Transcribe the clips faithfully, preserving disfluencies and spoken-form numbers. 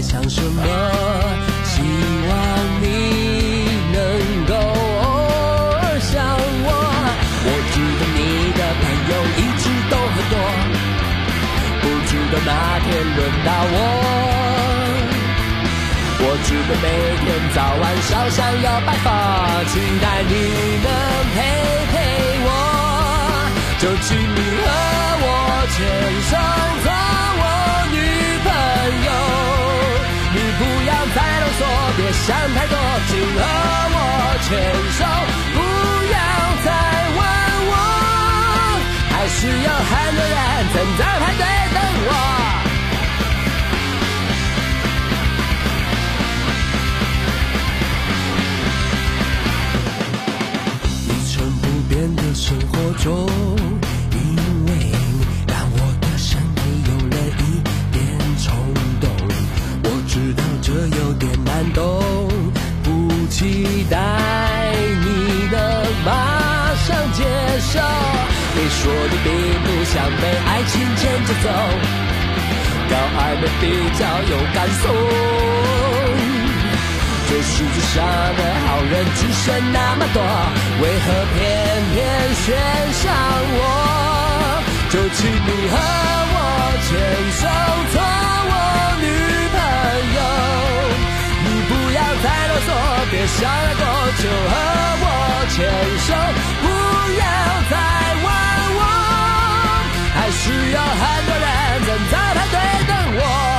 在想什么，希望你能够偶尔想我。我知道你的朋友一直都很多，不知道哪天轮到我。我知道每天早晚烧香要拜访，期待你能陪陪我，就请你和我牵手做我女朋友。你不要再啰嗦，别想太多，请和我牵手，不要再问我，还是有很多人正在排队等我。生活中，因为你让我的身体有了一点冲动，我知道这有点难懂，不期待你能马上接受。你说你并不想被爱情牵着走，高爱的比较有感受。这世界上的好人只剩那么多，为何偏偏选上我？就请你和我牵手做我女朋友。你不要太啰嗦，别想太多，就和我牵手，不要再问我，还是有很多人正在排队等我。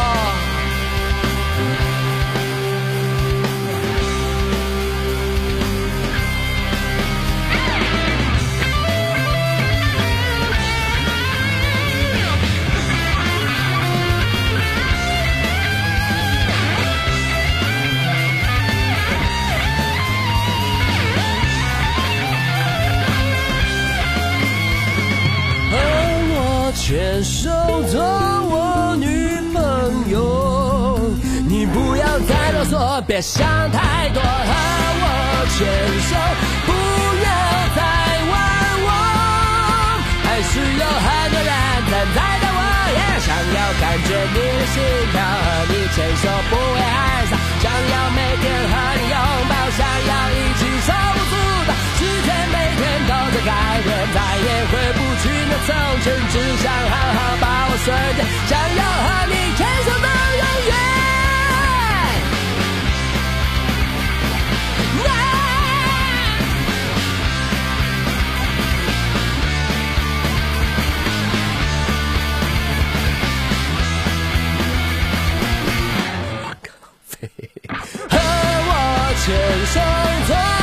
牵手做我女朋友，你不要再啰嗦，别想太多，和我牵手，不要再问我，还是有很多人站在等我，也想要感觉你的心跳，和你牵手不会害臊，想要每天和你拥抱，想要一起手舞足蹈，世界每天都在改变，再也回不去那从前，只想好好把握瞬间，想要和你牵手到永远。和我牵手走。